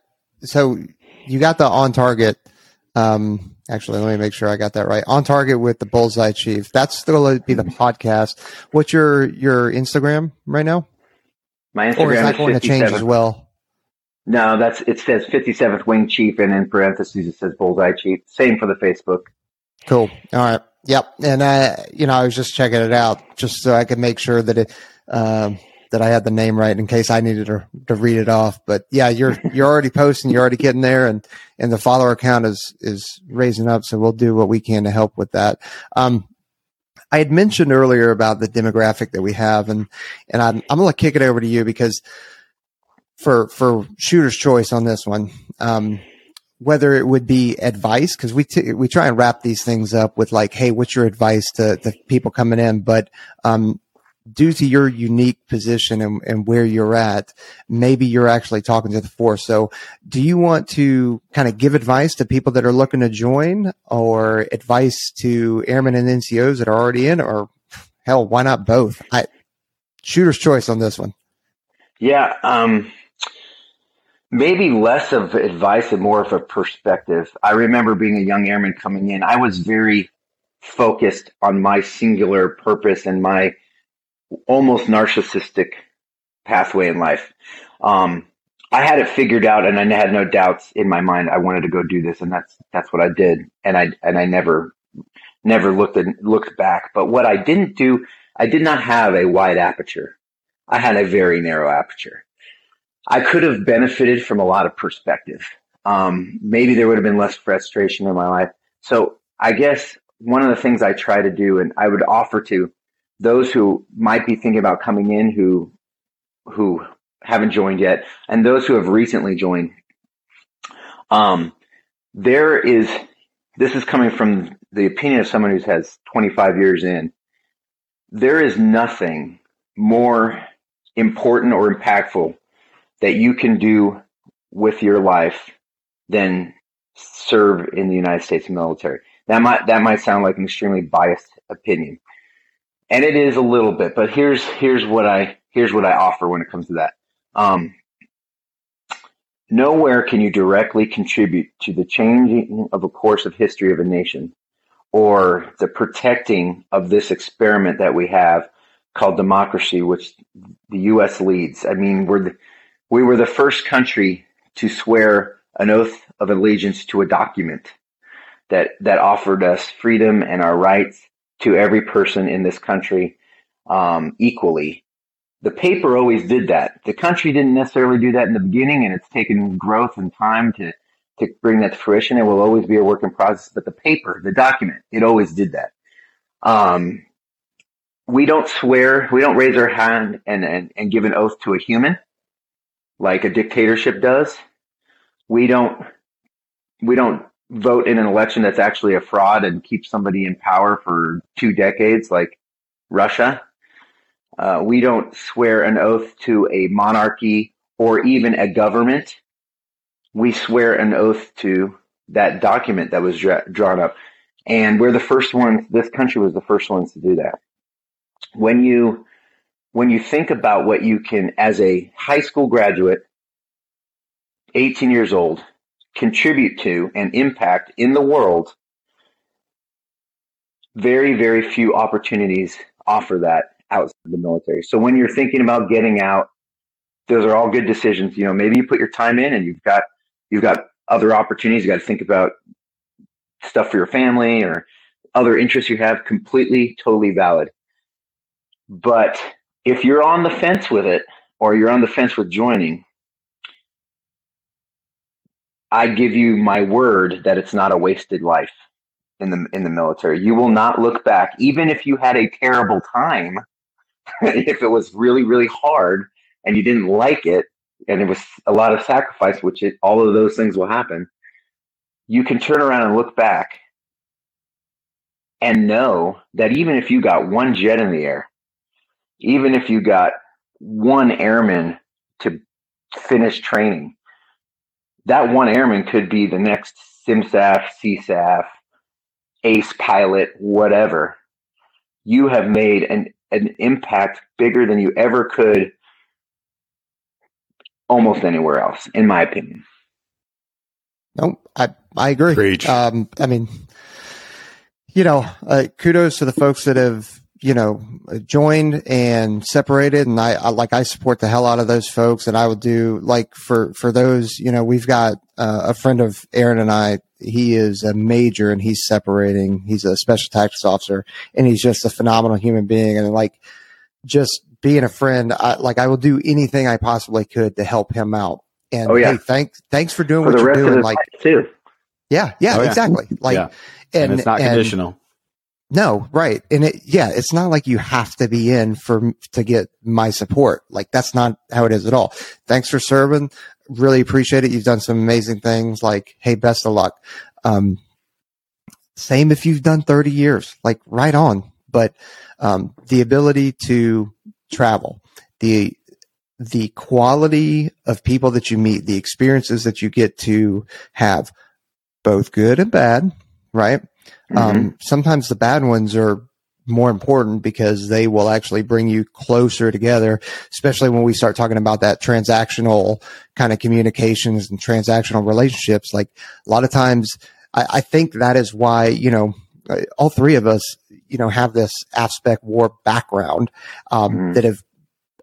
so you got the On Target. Actually, let me make sure I got that right. On Target with the Bullseye Chief. That's still going to be the podcast. What's your Instagram right now? My Instagram is not going to change as well. No, it says 57th Wing Chief, and in parentheses it says Bullseye Chief. Same for the Facebook. Cool. All right. Yep. And I was just checking it out just so I could make sure that it that I had the name right in case I needed to read it off. But yeah, you're already posting, you're already getting there, and the follower count is raising up. So we'll do what we can to help with that. I had mentioned earlier about the demographic that we have, and I'm going to kick it over to you because for shooter's choice on this one, whether it would be advice, because we try and wrap these things up with like, hey, what's your advice to people coming in? But due to your unique position and where you're at, maybe you're actually talking to the force. So do you want to kind of give advice to people that are looking to join, or advice to airmen and NCOs that are already in, or hell, why not both? Shooter's choice on this one. Yeah. Maybe less of advice and more of a perspective. I remember being a young airman coming in. I was very focused on my singular purpose and my almost narcissistic pathway in life. I had it figured out, and I had no doubts in my mind. I wanted to go do this, and that's what I did. And I never looked back. But what I didn't do, I did not have a wide aperture. I had a very narrow aperture. I could have benefited from a lot of perspective. Maybe there would have been less frustration in my life. So I guess one of the things I try to do, and I would offer to those who might be thinking about coming in who haven't joined yet, and those who have recently joined, this is coming from the opinion of someone who has 25 years in, there is nothing more important or impactful that you can do with your life than serve in the United States military. That might sound like an extremely biased opinion, and it is a little bit. But here's what I offer when it comes to that. Nowhere can you directly contribute to the changing of a course of history of a nation, or the protecting of this experiment that we have called democracy, which the U.S. leads. I mean, We were the first country to swear an oath of allegiance to a document that offered us freedom and our rights to every person in this country equally. The paper always did that. The country didn't necessarily do that in the beginning, and it's taken growth and time to bring that to fruition. It will always be a work in process, but the paper, the document, it always did that. We don't swear, we don't raise our hand and give an oath to a human, like a dictatorship does. We don't vote in an election that's actually a fraud and keep somebody in power for 2 decades, like Russia. We don't swear an oath to a monarchy or even a government. We swear an oath to that document that was drawn up. And we're the first ones, this country was the first ones to do that. When you think about what you can, as a high school graduate 18 years old, contribute to and impact in the world, very, very few opportunities offer that outside the military. So when you're thinking about getting out, those are all good decisions. You know, maybe you put your time in and you've got other opportunities. You got to think about stuff for your family or other interests you have. Completely, totally valid. But if you're on the fence with it, or you're on the fence with joining, I give you my word that it's not a wasted life in the military. You will not look back, even if you had a terrible time, if it was really, really hard and you didn't like it, and it was a lot of sacrifice, which all of those things will happen. You can turn around and look back and know that even if you got one jet in the air, even if you got one airman to finish training, that one airman could be the next SimSAF, CSAF, ace pilot, whatever. You have made an impact bigger than you ever could almost anywhere else, in my opinion. No, I agree. I mean, you know, kudos to the folks that have, you know, joined and separated. And I support the hell out of those folks. And I would do, like, for those, you know, we've got a friend of Aaron and I, he is a major and he's separating. He's a special tactics officer and he's just a phenomenal human being. And like, just being a friend, I will do anything I possibly could to help him out. And oh, yeah. Hey, thanks for doing for what the you're rest doing. Of like, too. Yeah, oh, yeah, exactly. Like, yeah. And it's not conditional. No, right. And it's not like you have to be in to get my support. Like, that's not how it is at all. Thanks for serving. Really appreciate it. You've done some amazing things. Like, hey, best of luck. Same if you've done 30 years, like, right on. But the ability to travel, the quality of people that you meet, the experiences that you get to have, both good and bad, right? Mm-hmm. Sometimes the bad ones are more important because they will actually bring you closer together, especially when we start talking about that transactional kind of communications and transactional relationships. Like, a lot of times I think that is why, you know, all three of us, you know, have this Aspect War background, mm-hmm. that have,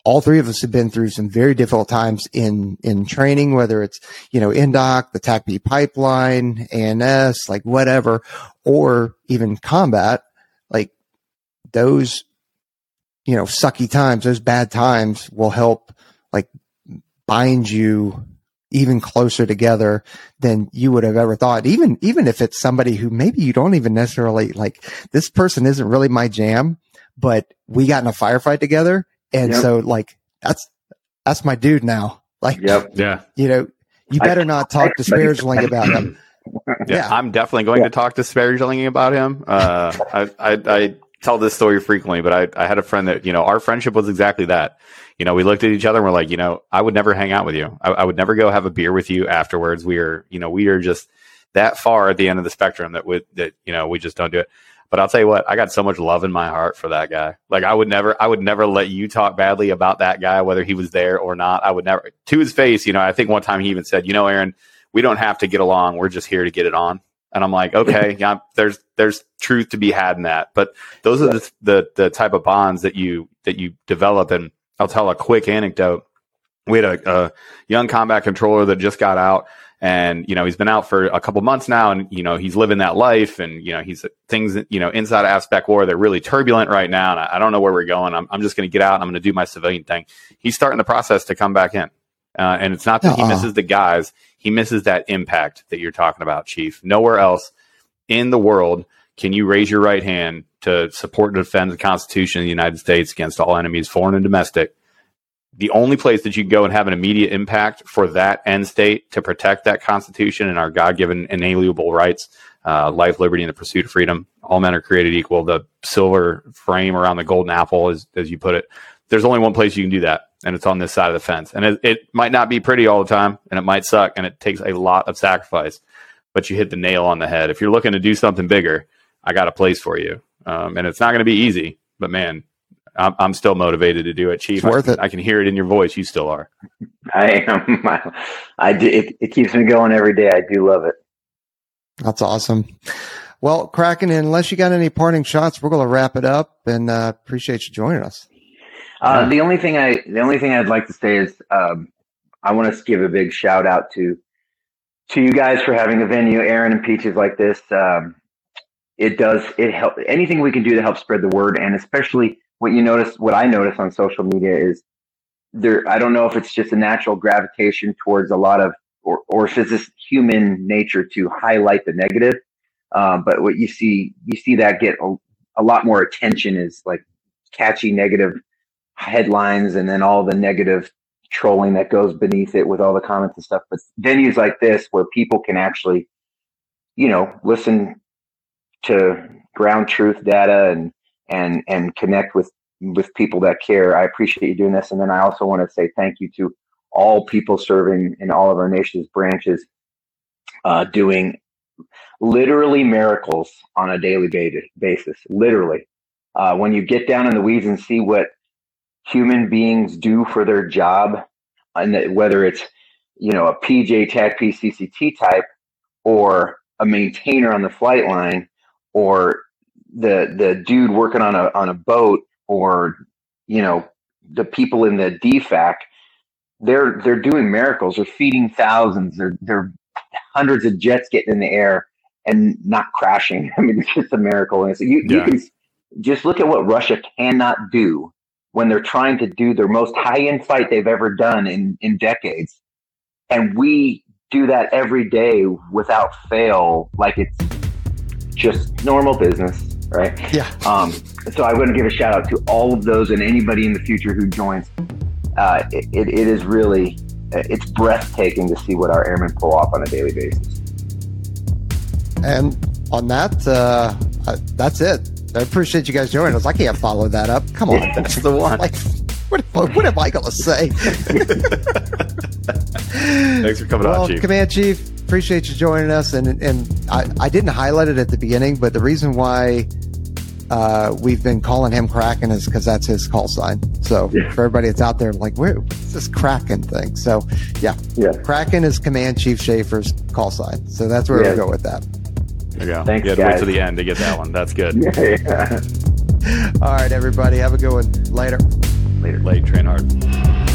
all three of us have been through some very difficult times in training, whether it's, you know, NDOC, the TACP pipeline, A&S, like, whatever, or even combat. Like, those, you know, sucky times, those bad times will help, like, bind you even closer together than you would have ever thought. Even if it's somebody who maybe you don't even necessarily like, this person isn't really my jam, but we got in a firefight together. And yep. So, like, that's my dude now. Like, yep. Yeah, you know, you better not talk disparagingly about him. Yeah, I'm definitely going to talk disparagingly about him. I tell this story frequently, but I had a friend that, you know, our friendship was exactly that. You know, we looked at each other and we're like, you know, I would never hang out with you. I would never go have a beer with you afterwards. We are just that far at the end of the spectrum that you know, we just don't do it. But I'll tell you what, I got so much love in my heart for that guy. Like, I would never let you talk badly about that guy, whether he was there or not. I would never, to his face. You know, I think one time he even said, you know, Aaron, we don't have to get along. We're just here to get it on. And I'm like, okay, yeah, there's truth to be had in that. But those are the type of bonds that you develop. And I'll tell a quick anecdote. We had a young combat controller that just got out. And, you know, he's been out for a couple months now and, you know, he's living that life and, you know, he's things, you know, inside of Aspect War, they're really turbulent right now. And I don't know where we're going. I'm just going to get out and I'm going to do my civilian thing. He's starting the process to come back in. And it's not that he misses the guys. He misses that impact that you're talking about, Chief. Nowhere else in the world can you raise your right hand to support and defend the Constitution of the United States against all enemies, foreign and domestic. The only place that you can go and have an immediate impact for that end state to protect that Constitution and our God-given inalienable rights, life, liberty, and the pursuit of freedom. All men are created equal. The silver frame around the golden apple, as you put it. There's only one place you can do that, and it's on this side of the fence. And it might not be pretty all the time, and it might suck, and it takes a lot of sacrifice. But you hit the nail on the head. If you're looking to do something bigger, I got a place for you. And it's not going to be easy, but man, I'm still motivated to do it, Chief. It's worth it. I can hear it in your voice. You still are. I am. I do. It keeps me going every day. I do love it. That's awesome. Well, Kraken, unless you got any parting shots, we're going to wrap it up, and appreciate you joining us. The only thing I'd like to say is I want to give a big shout out to you guys for having a venue, Aaron and Peaches, like this. It helps. Anything we can do to help spread the word, and especially what I notice on social media is there. I don't know if it's just a natural gravitation towards a lot of, or if it's just human nature to highlight the negative. But what you see that get a lot more attention is like catchy negative headlines, and then all the negative trolling that goes beneath it with all the comments and stuff. But venues like this, where people can actually, listen to ground truth data and connect with people that care. I appreciate you doing this. And then I also want to say thank you to all people serving in all of our nation's branches, doing literally miracles on a daily basis, literally. When you get down in the weeds and see what human beings do for their job, and whether it's, a PJ, TACP, CCT type, or a maintainer on the flight line, or the dude working on a boat, or, the people in the DFAC, they're doing miracles. They're feeding thousands. They're hundreds of jets getting in the air and not crashing. I mean, it's just a miracle. And you can just look at what Russia cannot do when they're trying to do their most high-end fight they've ever done in decades. And we do that every day without fail, like it's just normal business, right? Yeah. So I want to give a shout out to all of those, and anybody in the future who joins. It is really, it's breathtaking to see what our airmen pull off on a daily basis. And on that, that's it. I appreciate you guys joining us. I can't follow that up. Come on. That's the one. Like, what am I going to say? Thanks for coming on, Chief. Command Chief, appreciate you joining us. And I didn't highlight it at the beginning, but the reason why we've been calling him Kraken is because that's his call sign. So for everybody that's out there, like, what's this Kraken thing? So yeah, Kraken is Command Chief Schaefer's call sign. So that's where we go with that. Yeah, thanks, you had to wait to the end to get that one. That's good. All right, everybody, have a good one. Later. Train hard.